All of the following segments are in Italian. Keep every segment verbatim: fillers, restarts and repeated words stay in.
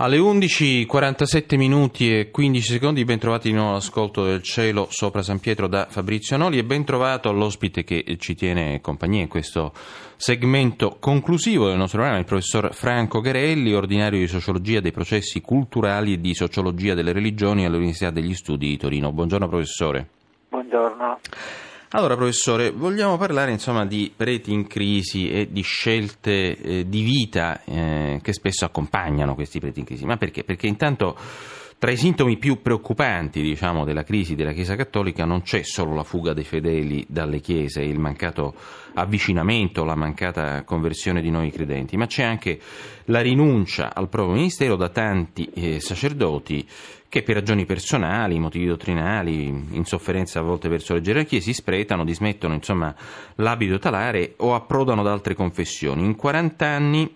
Alle undici e quarantasette minuti e quindici secondi, ben trovati di nuovo all'ascolto del Cielo sopra San Pietro da Fabrizio Noli e ben trovato all'ospite che ci tiene compagnia in questo segmento conclusivo del nostro programma, il professor Franco Garelli, ordinario di Sociologia dei Processi Culturali e di Sociologia delle Religioni all'Università degli Studi di Torino. Buongiorno professore. Buongiorno. Allora professore, vogliamo parlare insomma di preti in crisi e di scelte eh, di vita eh, che spesso accompagnano questi preti in crisi. Ma perché? Perché intanto tra i sintomi più preoccupanti, diciamo, della crisi della Chiesa Cattolica non c'è solo la fuga dei fedeli dalle chiese, il mancato avvicinamento, la mancata conversione di nuovi credenti, ma c'è anche la rinuncia al proprio ministero da tanti eh, sacerdoti che per ragioni personali, motivi dottrinali, insofferenza a volte verso le gerarchie, si spretano, dismettono insomma l'abito talare o approdano ad altre confessioni. In quaranta anni,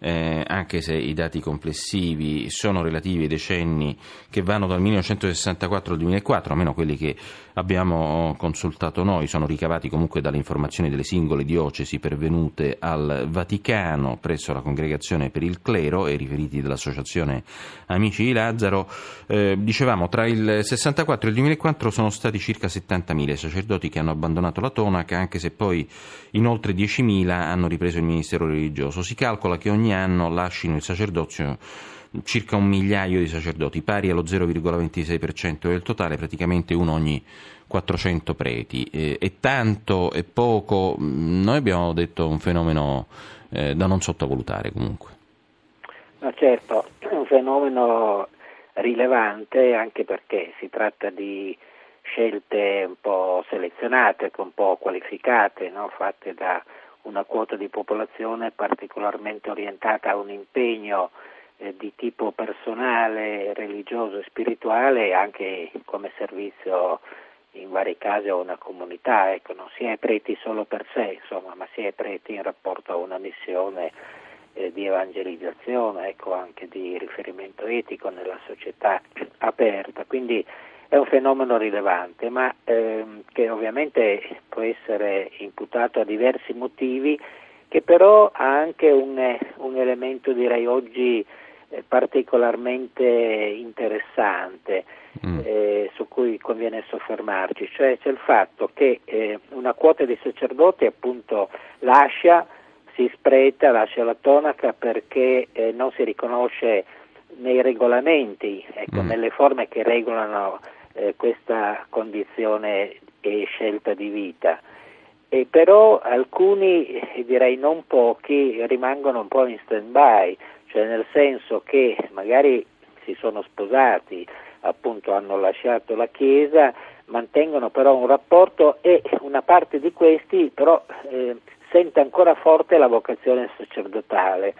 eh, anche se i dati complessivi sono relativi ai decenni che vanno dal millenovecentosessantaquattro al duemilaquattro, almeno quelli che abbiamo consultato noi, sono ricavati comunque dalle informazioni delle singole diocesi pervenute al Vaticano presso la Congregazione per il Clero e riferiti dall'Associazione Amici di Lazzaro. Eh, dicevamo, tra il sessantaquattro e il duemilaquattro sono stati circa settantamila i sacerdoti che hanno abbandonato la tonaca, anche se poi in oltre diecimila hanno ripreso il ministero religioso. Si calcola che ogni anno lascino il sacerdozio circa un migliaio di sacerdoti, pari allo zero virgola ventisei per cento del totale, praticamente uno ogni quattrocento preti. E, e tanto e poco, noi abbiamo detto un fenomeno eh, da non sottovalutare comunque. Ma certo, è un fenomeno rilevante, anche perché si tratta di scelte un po' selezionate, un po' qualificate, no? Fatte da una quota di popolazione particolarmente orientata a un impegno eh, di tipo personale, religioso e spirituale, anche come servizio in vari casi a una comunità. Ecco, non si è preti solo per sé, insomma, ma si è preti in rapporto a una missione eh, di evangelizzazione, ecco, anche di riferimento etico nella società aperta. Quindi è un fenomeno rilevante, ma ehm, che ovviamente può essere imputato a diversi motivi, che però ha anche un, un elemento, direi oggi, eh, particolarmente interessante, mm. eh, su cui conviene soffermarci, cioè c'è il fatto che eh, una quota di sacerdoti appunto lascia, si spreta, lascia la tonaca perché eh, non si riconosce nei regolamenti, ecco, mm. nelle forme che regolano Eh, questa condizione e scelta di vita, e però alcuni, direi non pochi, rimangono un po' in stand-by, cioè nel senso che magari si sono sposati, appunto hanno lasciato la Chiesa, mantengono però un rapporto, e una parte di questi però eh, sente ancora forte la vocazione sacerdotale,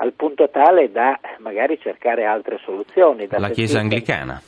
al punto tale da magari cercare altre soluzioni. Da la Chiesa anglicana.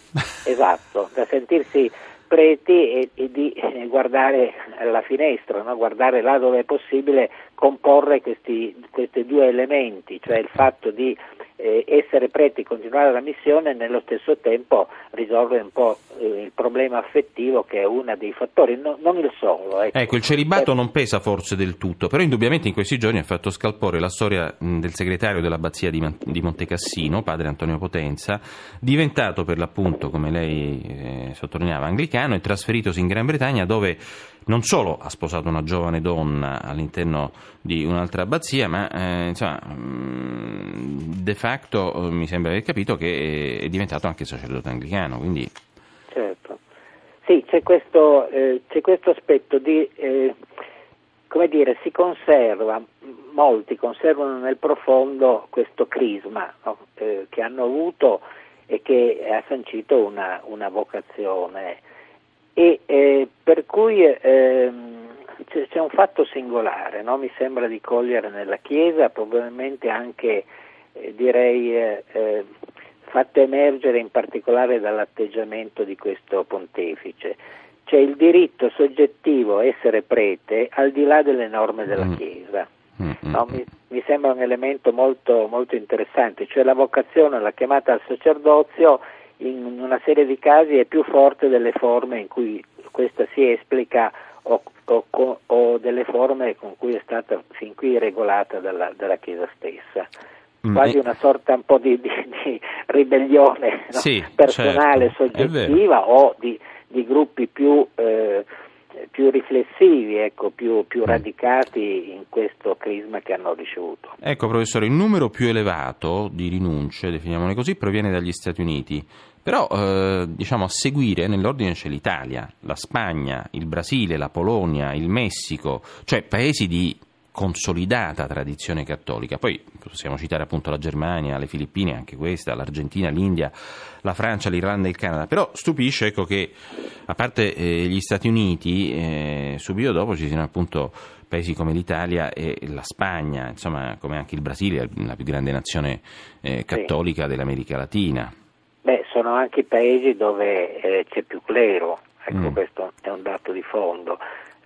Esatto, da sentirsi preti e, e di guardare alla finestra, no? Guardare là dove è possibile, comporre questi, questi due elementi, cioè il fatto di eh, essere preti, continuare la missione e nello stesso tempo risolvere un po' eh, il problema affettivo, che è uno dei fattori, no, non il solo. Ecco, ecco il celibato eh. non pesa forse del tutto, però indubbiamente in questi giorni ha fatto scalpore la storia mh, del segretario dell'abbazia di, Man- di Montecassino, padre Antonio Potenza, diventato per l'appunto, come lei eh, sottolineava, anglicano, e trasferitosi in Gran Bretagna, dove non solo ha sposato una giovane donna all'interno di un'altra abbazia, ma eh, insomma, de facto mi sembra aver capito che è diventato anche sacerdote anglicano. Quindi certo, sì, c'è questo, eh, c'è questo aspetto di eh, come dire, si conserva, molti conservano nel profondo questo crisma, no? eh, che hanno avuto e che ha sancito una, una vocazione. E eh, per cui eh, c'è, c'è un fatto singolare, no? Mi sembra di cogliere nella Chiesa, probabilmente anche eh, direi eh, fatto emergere in particolare dall'atteggiamento di questo pontefice. C'è il diritto soggettivo a essere prete al di là delle norme della Chiesa. No, mi, mi sembra un elemento molto, molto interessante, cioè la vocazione, la chiamata al sacerdozio in una serie di casi è più forte delle forme in cui questa si esplica o, o, o delle forme con cui è stata fin qui regolata dalla, dalla Chiesa stessa. quasi una sorta un po' di, di, di ribellione, no? Sì, personale, certo, soggettiva, o di, di gruppi più, eh, più riflessivi, ecco, più, più radicati in questo crisma che hanno ricevuto. Ecco, professore, il numero più elevato di rinunce, definiamole così, proviene dagli Stati Uniti, però eh, diciamo a seguire nell'ordine c'è l'Italia, la Spagna, il Brasile, la Polonia, il Messico, cioè paesi di consolidata tradizione cattolica. Poi possiamo citare appunto la Germania, le Filippine, anche questa, l'Argentina, l'India, la Francia, l'Irlanda e il Canada. Però stupisce, ecco, che a parte eh, gli Stati Uniti, eh, subito dopo ci siano appunto paesi come l'Italia e la Spagna, insomma, come anche il Brasile, la più grande nazione eh, cattolica, sì, dell'America Latina. Beh, sono anche paesi dove eh, c'è più clero, ecco, mm. questo è un dato di fondo,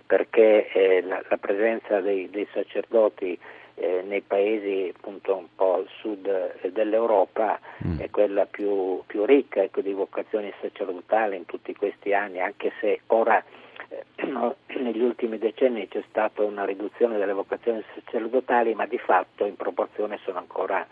perché eh, la, la presenza dei, dei sacerdoti eh, nei paesi appunto un po' al sud eh, dell'Europa mm. è quella più, più ricca, ecco, di vocazioni sacerdotali in tutti questi anni, anche se ora eh, no, negli ultimi decenni c'è stata una riduzione delle vocazioni sacerdotali, ma di fatto in proporzione sono ancora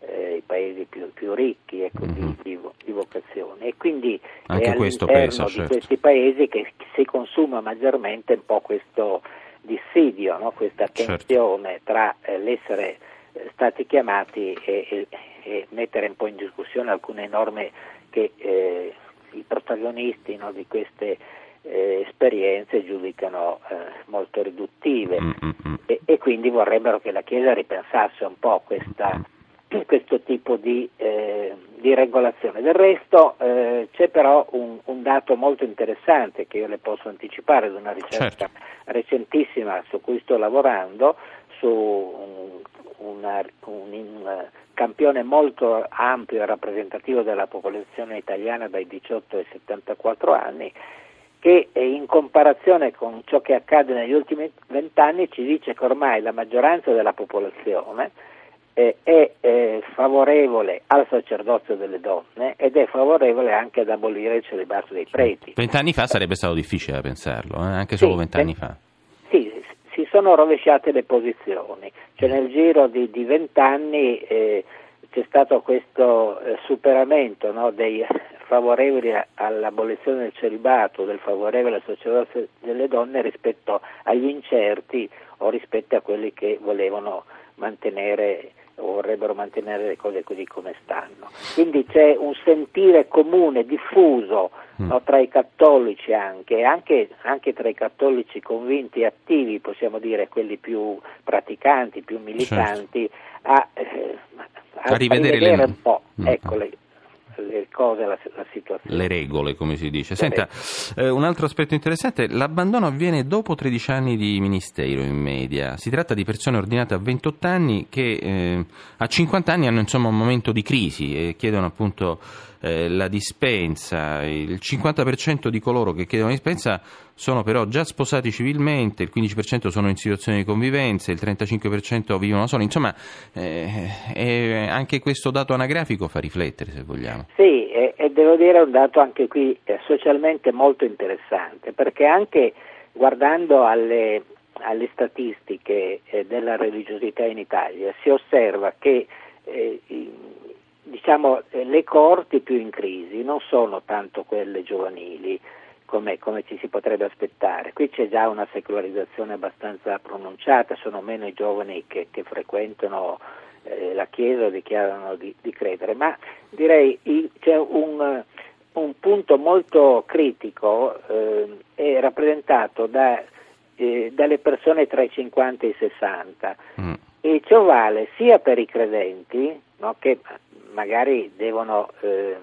eh, i paesi più, più ricchi, ecco, mm-hmm. di, di, di vocazione, e quindi anche è all'interno pesa, di certo. questi paesi che si consuma maggiormente un po' questo dissidio, no? Questa tensione, certo, tra eh, l'essere eh, stati chiamati e, e, e mettere un po' in discussione alcune norme che eh, i protagonisti, no, di queste eh, esperienze giudicano eh, molto riduttive, mm-hmm. e, e quindi vorrebbero che la Chiesa ripensasse un po' questa mm-hmm. questo tipo di, eh, di regolazione. Del resto eh, c'è però un, un dato molto interessante che io le posso anticipare, di una ricerca, certo, recentissima su cui sto lavorando, su un, una, un, un campione molto ampio e rappresentativo della popolazione italiana dai diciotto ai settantaquattro anni, che in comparazione con ciò che accade negli ultimi vent'anni ci dice che ormai la maggioranza della popolazione è eh, favorevole al sacerdozio delle donne ed è favorevole anche ad abolire il celibato dei preti. Vent'anni fa sarebbe stato difficile pensarlo, eh? Anche solo vent'anni sì, fa. Sì, si sono rovesciate le posizioni, cioè nel giro di, di vent'anni eh, c'è stato questo eh, superamento, no, dei favorevoli all'abolizione del celibato, del favorevole al sacerdozio delle donne rispetto agli incerti o rispetto a quelli che volevano mantenere o vorrebbero mantenere le cose così come stanno. Quindi c'è un sentire comune, diffuso, no, tra i cattolici anche, anche, anche tra i cattolici convinti e attivi, possiamo dire quelli più praticanti, più militanti, certo, a, eh, a, a rivedere, rivedere le... un po', ecco, le, le cose, la, la situazione. Le regole, come si dice. Senta, eh, un altro aspetto interessante, l'abbandono avviene dopo tredici anni di ministero in media. Si tratta di persone ordinate a ventotto anni che eh, a cinquanta anni hanno insomma un momento di crisi e chiedono appunto eh, la dispensa. Il cinquanta per cento di coloro che chiedono la dispensa sono però già sposati civilmente, il quindici per cento sono in situazioni di convivenza, il trentacinque per cento vivono soli. Insomma, eh, eh, anche questo dato anagrafico fa riflettere, se vogliamo. Sì, e, e devo dire un dato anche qui eh, socialmente molto interessante, perché anche guardando alle, alle statistiche eh, della religiosità in Italia si osserva che eh, diciamo le coorti più in crisi non sono tanto quelle giovanili, Come, come ci si potrebbe aspettare. Qui c'è già una secolarizzazione abbastanza pronunciata, sono meno i giovani che, che frequentano eh, la Chiesa o dichiarano di, di credere, ma direi c'è un, un punto molto critico eh, è rappresentato da, eh, dalle persone tra i cinquanta e i sessanta, mm. e ciò vale sia per i credenti, no, che magari devono... Eh,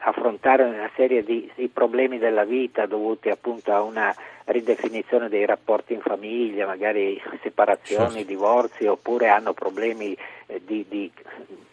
affrontare una serie di, di problemi della vita dovuti appunto a una ridefinizione dei rapporti in famiglia, magari separazioni, certo, divorzi, oppure hanno problemi eh, di, di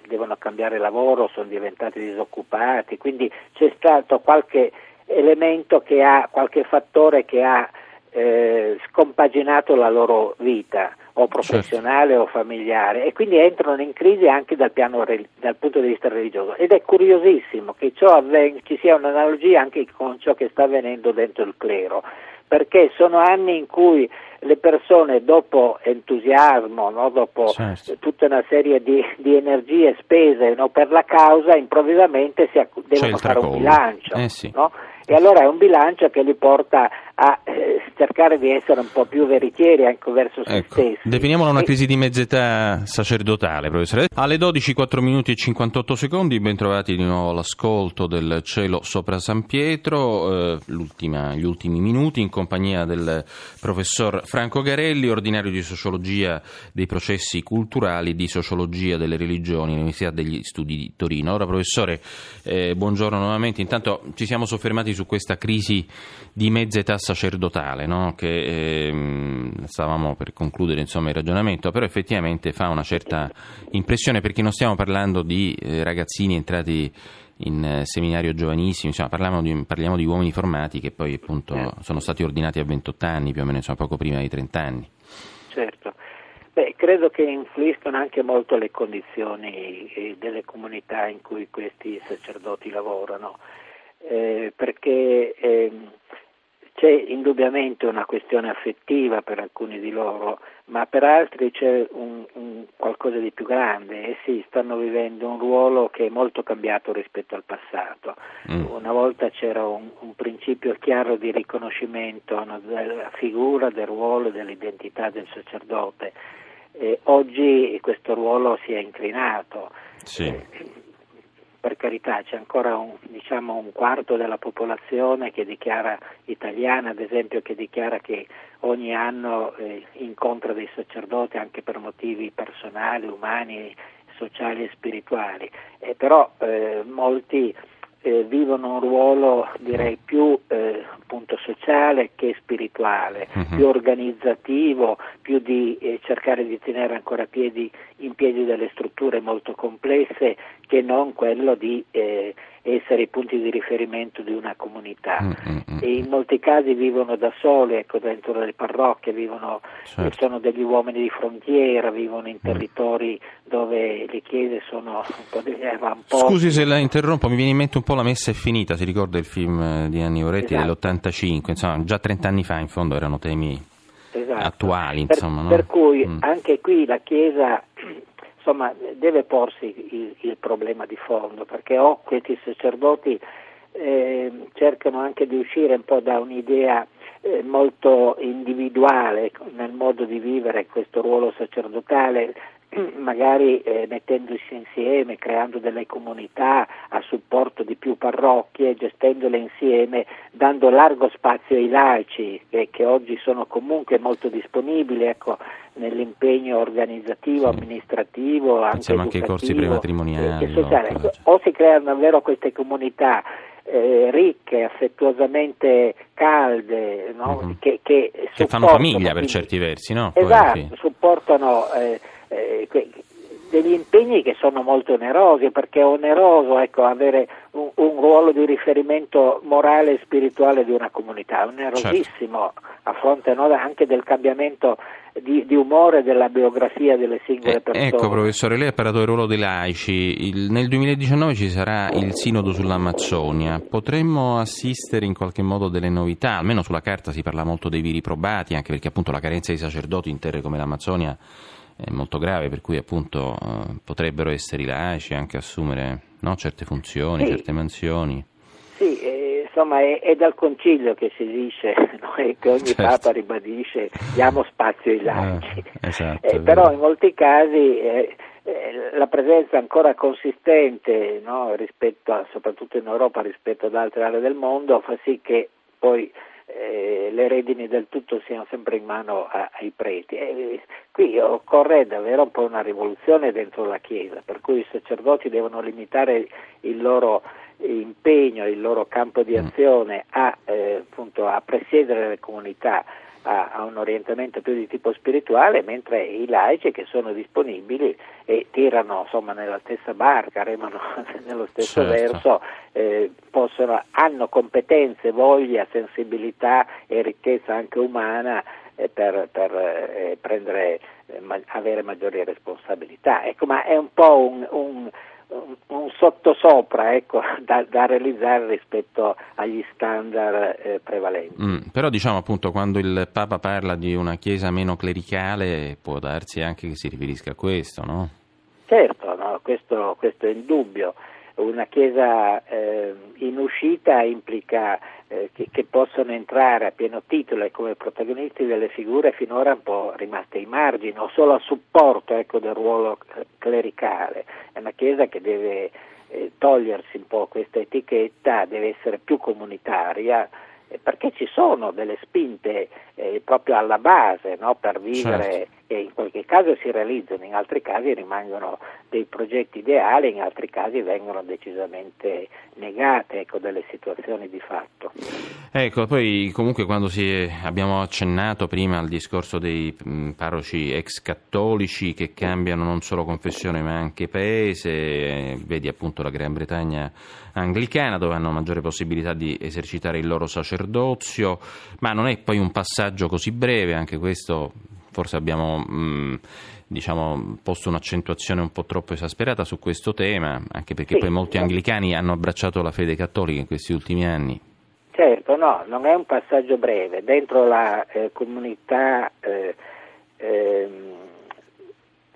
devono cambiare lavoro, sono diventati disoccupati, quindi c'è stato qualche elemento che ha, qualche fattore che ha eh, scompaginato la loro vita, o professionale, certo, o familiare, e quindi entrano in crisi anche dal piano dal punto di vista religioso, ed è curiosissimo che ciò avven- ci sia un'analogia anche con ciò che sta avvenendo dentro il clero, perché sono anni in cui le persone dopo entusiasmo, no? Dopo certo. tutta una serie di, di energie spese, no? per la causa, improvvisamente si acc- devono fare un bilancio, eh sì. no? E allora è un bilancio che li porta a eh, cercare di essere un po' più veritieri anche verso se ecco, stessi. Definiamola una e... crisi di mezz'età sacerdotale, professore. Alle dodici e quattro minuti e cinquantotto secondi, ben trovati di nuovo all'ascolto del Cielo Sopra San Pietro, eh, l'ultima, gli ultimi minuti in compagnia del professor Franco Garelli, ordinario di Sociologia dei Processi Culturali di Sociologia delle Religioni all'Università degli Studi di Torino. Ora, professore, eh, buongiorno nuovamente. Intanto ci siamo soffermati su questa crisi di mezz'età sacerdotale, no? che eh, stavamo per concludere insomma il ragionamento, però effettivamente fa una certa impressione, perché non stiamo parlando di eh, ragazzini entrati in eh, seminario giovanissimi, insomma, parliamo di, parliamo di uomini formati che poi appunto sono stati ordinati a ventotto anni, più o meno, insomma, poco prima dei trenta anni. Certo. Beh, credo che influiscono anche molto le condizioni delle comunità in cui questi sacerdoti lavorano. Eh, perché ehm, c'è indubbiamente una questione affettiva per alcuni di loro, ma per altri c'è un, un qualcosa di più grande, e sì, stanno vivendo un ruolo che è molto cambiato rispetto al passato. Mm. Una volta c'era un, un principio chiaro di riconoscimento, no, della figura, del ruolo e dell'identità del sacerdote. Eh, oggi questo ruolo si è inclinato. Sì. Eh, Per carità, c'è ancora un, diciamo, un quarto della popolazione che dichiara, italiana ad esempio, che dichiara che ogni anno eh, incontra dei sacerdoti anche per motivi personali, umani, sociali e spirituali, eh, però eh, molti eh, vivono un ruolo, direi, più eh, appunto sociale che spirituale, mm-hmm. più organizzativo, più di eh, cercare di tenere ancora piedi, in piedi delle strutture molto complesse, che non quello di eh, essere i punti di riferimento di una comunità. Mm-hmm. E in molti casi vivono da soli, ecco, dentro le parrocchie, vivono, certo. sono degli uomini di frontiera, vivono in territori mm. dove le chiese sono un po' degli avamposti. Scusi se la interrompo, mi viene in mente un po' La messa è finita, si ricorda il film di Nanni Moretti, esatto. dell'ottantacinque, insomma già trent'anni fa in fondo erano temi esatto. attuali. Insomma, per, no? per cui mm. anche qui la Chiesa... Insomma, deve porsi il, il problema di fondo, perché o questi sacerdoti eh, cercano anche di uscire un po' da un'idea eh, molto individuale nel modo di vivere questo ruolo sacerdotale, magari eh, mettendosi insieme, creando delle comunità a supporto di più parrocchie, gestendole insieme, dando largo spazio ai laici, eh, che oggi sono comunque molto disponibili, ecco, nell'impegno organizzativo, sì. amministrativo, anche educativo, anche i corsi prematrimoniali, eh, sociale. No, o si creano davvero queste comunità eh, ricche, affettuosamente calde, no? mm-hmm. che, che, che fanno famiglia, per quindi, certi versi, no? Poi, esatto, sì. supportano eh, eh, que- degli impegni che sono molto onerosi, perché è oneroso, ecco, avere un, un ruolo di riferimento morale e spirituale di una comunità, è onerosissimo, certo. a fronte, no, anche del cambiamento Di, di umore della biografia delle singole eh, persone. Ecco, professore, lei ha parlato del ruolo dei laici. Il, nel duemiladiciannove ci sarà il sinodo sull'Amazzonia. Potremmo assistere in qualche modo delle novità? Almeno sulla carta si parla molto dei viri probati, anche perché appunto la carenza di sacerdoti in terre come l'Amazzonia è molto grave, per cui appunto eh, potrebbero essere i laici anche assumere, no, certe funzioni, sì. certe mansioni. Sì, eh. Insomma, è, è dal Concilio che si dice, no? e che ogni certo. Papa ribadisce, diamo spazio ai laici. Eh, esatto, eh, però in molti casi eh, eh, la presenza ancora consistente, no? rispetto a, soprattutto in Europa, rispetto ad altre aree del mondo, fa sì che poi eh, le redini del tutto siano sempre in mano a, ai preti. Eh, qui occorre davvero un po' una rivoluzione dentro la Chiesa, per cui i sacerdoti devono limitare il loro impegno, il loro campo di azione a, eh, appunto, a presiedere le comunità a, a un orientamento più di tipo spirituale, mentre i laici, che sono disponibili e tirano insomma nella stessa barca, remano nello stesso certo. verso, eh, possono, hanno competenze, voglia, sensibilità e ricchezza anche umana eh, per, per eh, prendere, eh, ma, avere maggiori responsabilità. Ecco, ma è un po' un, un un sottosopra, ecco, da, da realizzare rispetto agli standard eh, prevalenti. Mm, però diciamo appunto quando il Papa parla di una Chiesa meno clericale può darsi anche che si riferisca a questo, no? Certo, no, questo, questo è indubbio. Una Chiesa eh, in uscita implica eh, che, che possono entrare a pieno titolo e come protagonisti delle figure finora un po' rimaste ai margini o solo a supporto, ecco, del ruolo clericale. È una Chiesa che deve eh, togliersi un po' questa etichetta, deve essere più comunitaria, eh, perché ci sono delle spinte eh, proprio alla base, no, per vivere. Certo. Che in qualche caso si realizzano, in altri casi rimangono dei progetti ideali, in altri casi vengono decisamente negate, ecco, delle situazioni di fatto. Ecco, poi comunque quando si è, abbiamo accennato prima al discorso dei parroci ex cattolici che cambiano non solo confessione ma anche paese, vedi appunto la Gran Bretagna anglicana dove hanno maggiore possibilità di esercitare il loro sacerdozio, ma non è poi un passaggio così breve, anche questo forse abbiamo mh, diciamo posto un'accentuazione un po' troppo esasperata su questo tema, anche perché sì, poi molti anglicani hanno abbracciato la fede cattolica in questi ultimi anni. Certo, no, non è un passaggio breve. Dentro la eh, comunità eh, eh,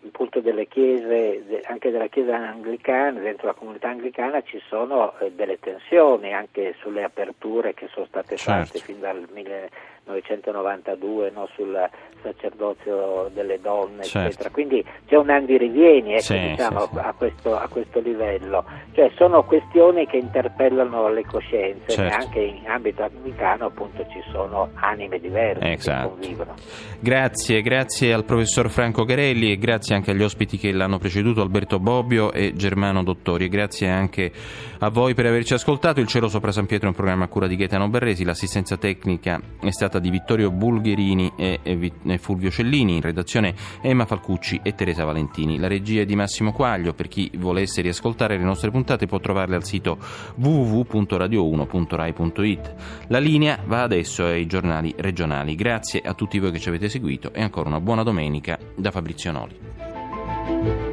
appunto delle chiese, anche della Chiesa anglicana, dentro la comunità anglicana ci sono eh, delle tensioni anche sulle aperture che sono state fatte. Certo. Fin dal millenovecentonovantadue, no, sul sacerdozio delle donne. Certo. Eccetera. Quindi c'è un andirivieni, ecco, sì, diciamo, sì, sì. A, questo, a questo livello, cioè sono questioni che interpellano le coscienze. Certo. E anche in ambito anglicano appunto ci sono anime diverse. Esatto. Che convivono. Grazie, grazie al professor Franco Garelli e grazie anche agli ospiti che l'hanno preceduto, Alberto Bobbio e Germano Dottori, e grazie anche a voi per averci ascoltato. Il Cielo Sopra San Pietro è un programma a cura di Gaetano Berresi, l'assistenza tecnica è stata di Vittorio Bulgherini e Fulvio Cellini, in redazione Emma Falcucci e Teresa Valentini, la regia è di Massimo Quaglio. Per chi volesse riascoltare le nostre puntate può trovarle al sito w w w punto radio uno punto rai punto it. La linea va adesso ai giornali regionali. Grazie a tutti voi che ci avete seguito e ancora una buona domenica da Fabrizio Noli.